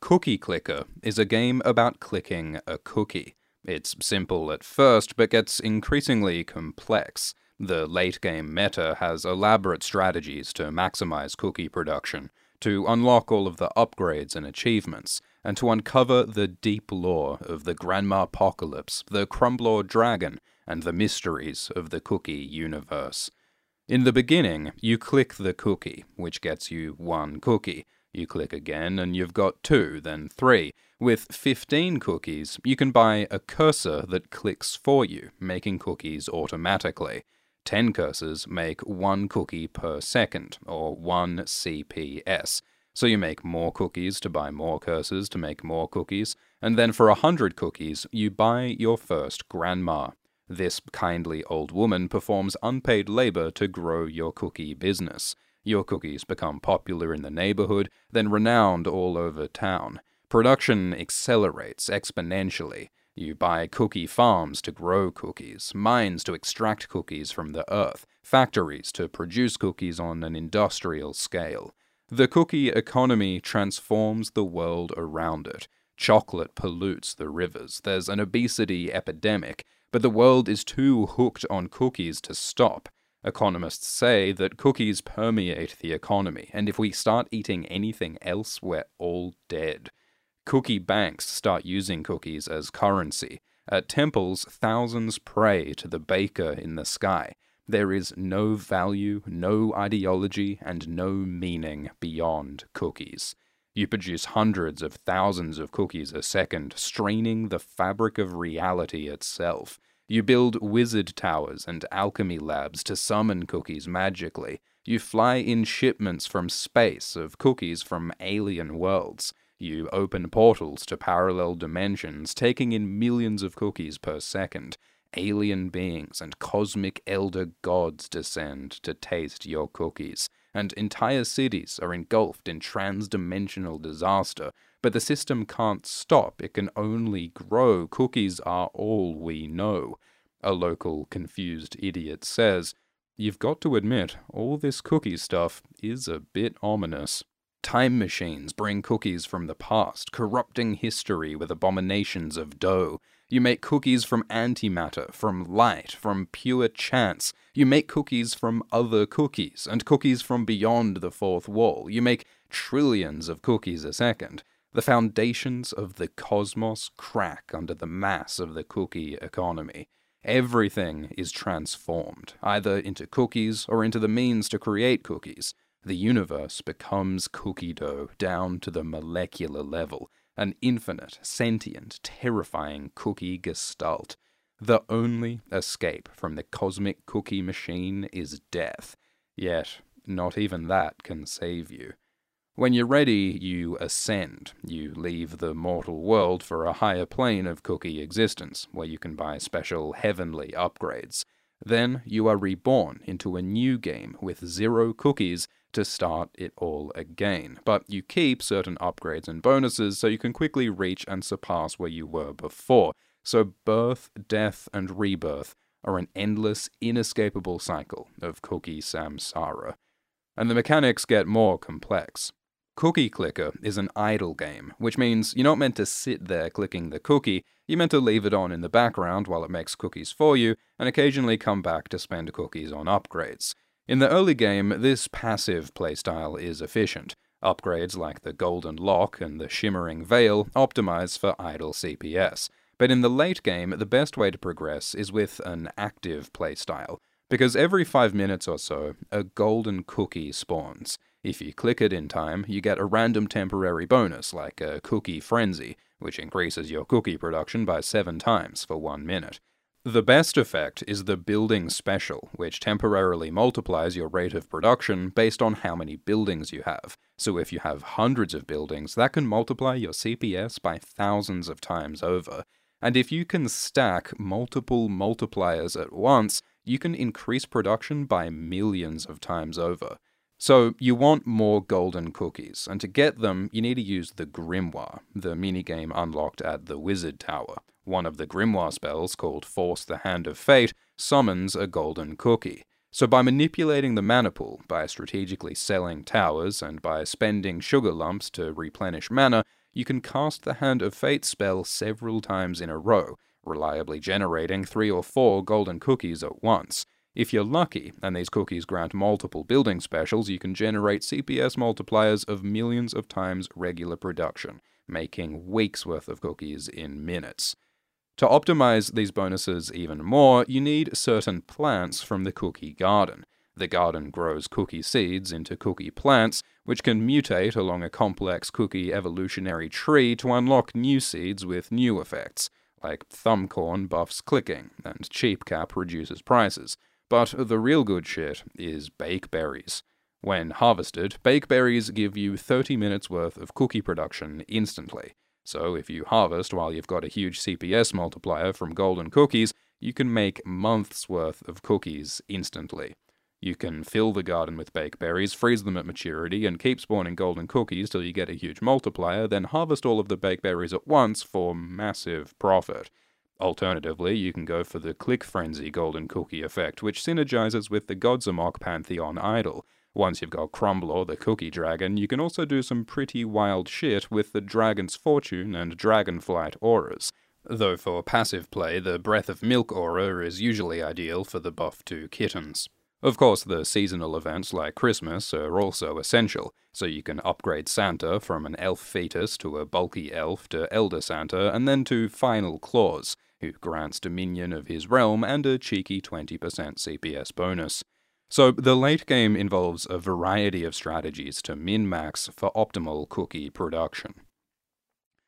Cookie Clicker is a game about clicking a cookie. It's simple at first, but gets increasingly complex. The late-game meta has elaborate strategies to maximize cookie production, to unlock all of the upgrades and achievements, and to uncover the deep lore of the Grandmapocalypse, the Crumblor Dragon, and the mysteries of the Cookie Universe. In the beginning, you click the cookie, which gets you 1 cookie. You click again and you've got 2, then 3. With 15 cookies, you can buy a cursor that clicks for you, making cookies automatically. 10 cursors make 1 cookie per second, or 1 CPS. So you make more cookies to buy more cursors to make more cookies, and then for 100 cookies, you buy your first grandma. This kindly old woman performs unpaid labor to grow your cookie business. Your cookies become popular in the neighborhood, then renowned all over town. Production accelerates exponentially. You buy cookie farms to grow cookies, mines to extract cookies from the earth, factories to produce cookies on an industrial scale. The cookie economy transforms the world around it. Chocolate pollutes the rivers. There's an obesity epidemic, but the world is too hooked on cookies to stop. Economists say that cookies permeate the economy, and if we start eating anything else, we're all dead. Cookie banks start using cookies as currency. At temples, thousands pray to the baker in the sky. There is no value, no ideology, and no meaning beyond cookies. You produce hundreds of thousands of cookies a second, straining the fabric of reality itself. You build wizard towers and alchemy labs to summon cookies magically. You fly in shipments from space of cookies from alien worlds. You open portals to parallel dimensions, taking in millions of cookies per second. Alien beings and cosmic elder gods descend to taste your cookies, and entire cities are engulfed in trans-dimensional disaster. But the system can't stop, it can only grow. Cookies are all we know. A local confused idiot says, "You've got to admit, all this cookie stuff is a bit ominous." Time machines bring cookies from the past, corrupting history with abominations of dough. You make cookies from antimatter, from light, from pure chance. You make cookies from other cookies, and cookies from beyond the fourth wall. You make trillions of cookies a second. The foundations of the cosmos crack under the mass of the cookie economy. Everything is transformed, either into cookies or into the means to create cookies. The universe becomes cookie dough down to the molecular level, an infinite, sentient, terrifying cookie gestalt. The only escape from the cosmic cookie machine is death, yet not even that can save you. When you're ready, you ascend. You leave the mortal world for a higher plane of cookie existence, where you can buy special heavenly upgrades. Then you are reborn into a new game with 0 cookies to start it all again. But you keep certain upgrades and bonuses so you can quickly reach and surpass where you were before. So birth, death, and rebirth are an endless, inescapable cycle of cookie samsara. And the mechanics get more complex. Cookie Clicker is an idle game, which means you're not meant to sit there clicking the cookie, you're meant to leave it on in the background while it makes cookies for you, and occasionally come back to spend cookies on upgrades. In the early game, this passive playstyle is efficient. Upgrades like the Golden Lock and the Shimmering Veil optimize for idle CPS. But in the late game, the best way to progress is with an active playstyle, because every 5 minutes or so, a golden cookie spawns. If you click it in time, you get a random temporary bonus, like a Cookie Frenzy, which increases your cookie production by 7 times for 1 minute. The best effect is the Building Special, which temporarily multiplies your rate of production based on how many buildings you have. So if you have hundreds of buildings, that can multiply your CPS by thousands of times over. And if you can stack multiple multipliers at once, you can increase production by millions of times over. So you want more golden cookies, and to get them, you need to use the Grimoire, the minigame unlocked at the Wizard Tower. One of the Grimoire spells, called Force the Hand of Fate, summons a golden cookie. So by manipulating the mana pool, by strategically selling towers, and by spending sugar lumps to replenish mana, you can cast the Hand of Fate spell several times in a row, reliably generating 3 or 4 golden cookies at once. If you're lucky, and these cookies grant multiple building specials, you can generate CPS multipliers of millions of times regular production, making weeks worth of cookies in minutes. To optimize these bonuses even more, you need certain plants from the cookie garden. The garden grows cookie seeds into cookie plants, which can mutate along a complex cookie evolutionary tree to unlock new seeds with new effects, like thumbcorn buffs clicking, and cheap cap reduces prices. But the real good shit is bakeberries. When harvested, bakeberries give you 30 minutes worth of cookie production instantly. So if you harvest while you've got a huge CPS multiplier from golden cookies, you can make months worth of cookies instantly. You can fill the garden with bakeberries, freeze them at maturity, and keep spawning golden cookies till you get a huge multiplier, then harvest all of the bakeberries at once for massive profit. Alternatively, you can go for the Click Frenzy golden cookie effect, which synergizes with the Godzamok Pantheon idol. Once you've got Crumblor, the Cookie Dragon, you can also do some pretty wild shit with the Dragon's Fortune and Dragonflight auras. Though for passive play, the Breath of Milk aura is usually ideal for the buff to kittens. Of course, the seasonal events like Christmas are also essential, so you can upgrade Santa from an elf fetus to a bulky elf to Elder Santa, and then to Final Claws, who grants dominion of his realm and a cheeky 20% CPS bonus. So the late game involves a variety of strategies to min-max for optimal cookie production.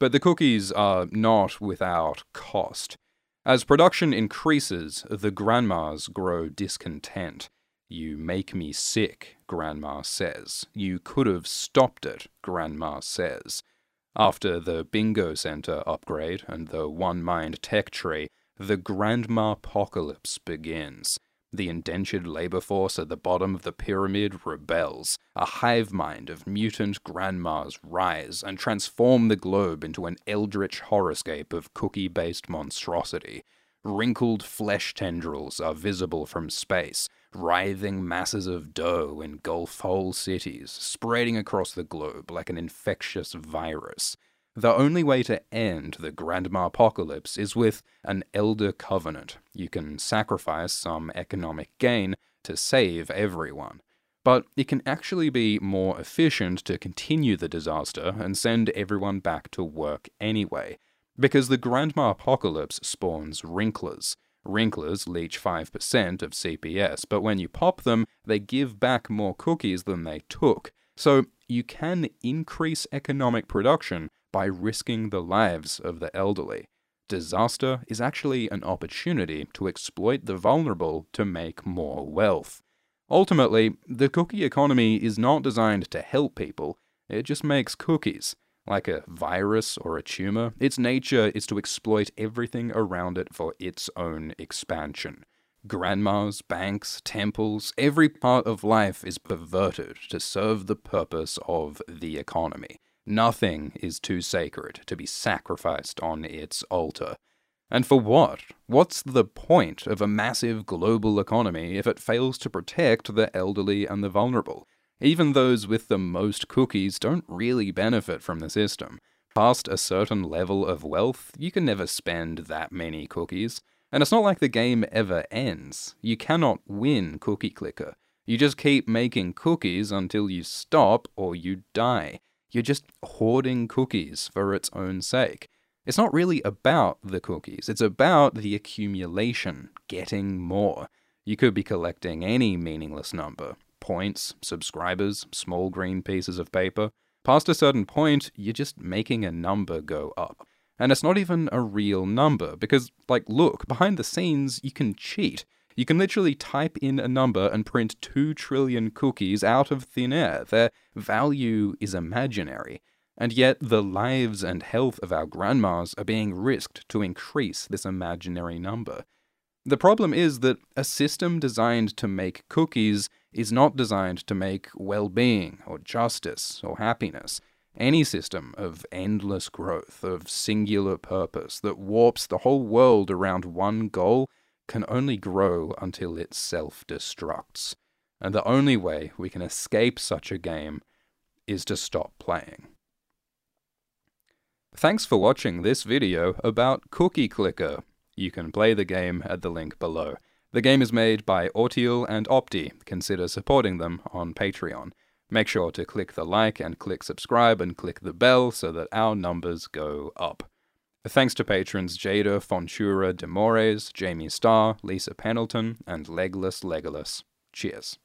But the cookies are not without cost. As production increases, the grandmas grow discontent. "You make me sick," Grandma says. "You could have stopped it," Grandma says. After the Bingo Center upgrade and the One Mind Tech Tree, the Grandmapocalypse begins. The indentured labor force at the bottom of the pyramid rebels. A hive mind of mutant grandmas rise and transform the globe into an eldritch horrorscape of cookie-based monstrosity. Wrinkled flesh tendrils are visible from space. Writhing masses of dough engulf whole cities, spreading across the globe like an infectious virus. The only way to end the Grandmapocalypse is with an Elder Covenant. You can sacrifice some economic gain to save everyone. But it can actually be more efficient to continue the disaster and send everyone back to work anyway, because the Grandmapocalypse spawns wrinklers. Wrinklers leech 5% of CPS, but when you pop them, they give back more cookies than they took. So you can increase economic production by risking the lives of the elderly. Disaster is actually an opportunity to exploit the vulnerable to make more wealth. Ultimately, the cookie economy is not designed to help people, it just makes cookies. Like a virus or a tumor, its nature is to exploit everything around it for its own expansion. Grandmas, banks, temples, every part of life is perverted to serve the purpose of the economy. Nothing is too sacred to be sacrificed on its altar. And for what? What's the point of a massive global economy if it fails to protect the elderly and the vulnerable? Even those with the most cookies don't really benefit from the system. Past a certain level of wealth, you can never spend that many cookies. And it's not like the game ever ends. You cannot win Cookie Clicker. You just keep making cookies until you stop or you die. You're just hoarding cookies for its own sake. It's not really about the cookies, it's about the accumulation, getting more. You could be collecting any meaningless number, points, subscribers, small green pieces of paper. Past a certain point, you're just making a number go up. And it's not even a real number, because, like, look, behind the scenes, you can cheat. You can literally type in a number and print 2 trillion cookies out of thin air. Their value is imaginary. And yet the lives and health of our grandmas are being risked to increase this imaginary number. The problem is that a system designed to make cookies is not designed to make well-being or justice or happiness. Any system of endless growth, of singular purpose, that warps the whole world around one goal can only grow until it self-destructs. And the only way we can escape such a game is to stop playing. Thanks for watching this video about Cookie Clicker. You can play the game at the link below. The game is made by Orteil and Opti. Consider supporting them on Patreon. Make sure to click the like and click subscribe and click the bell so that our numbers go up. Thanks to patrons Jada, Fontura, Demores, Jamie Starr, Lisa Pendleton, and Legless Legolas. Cheers.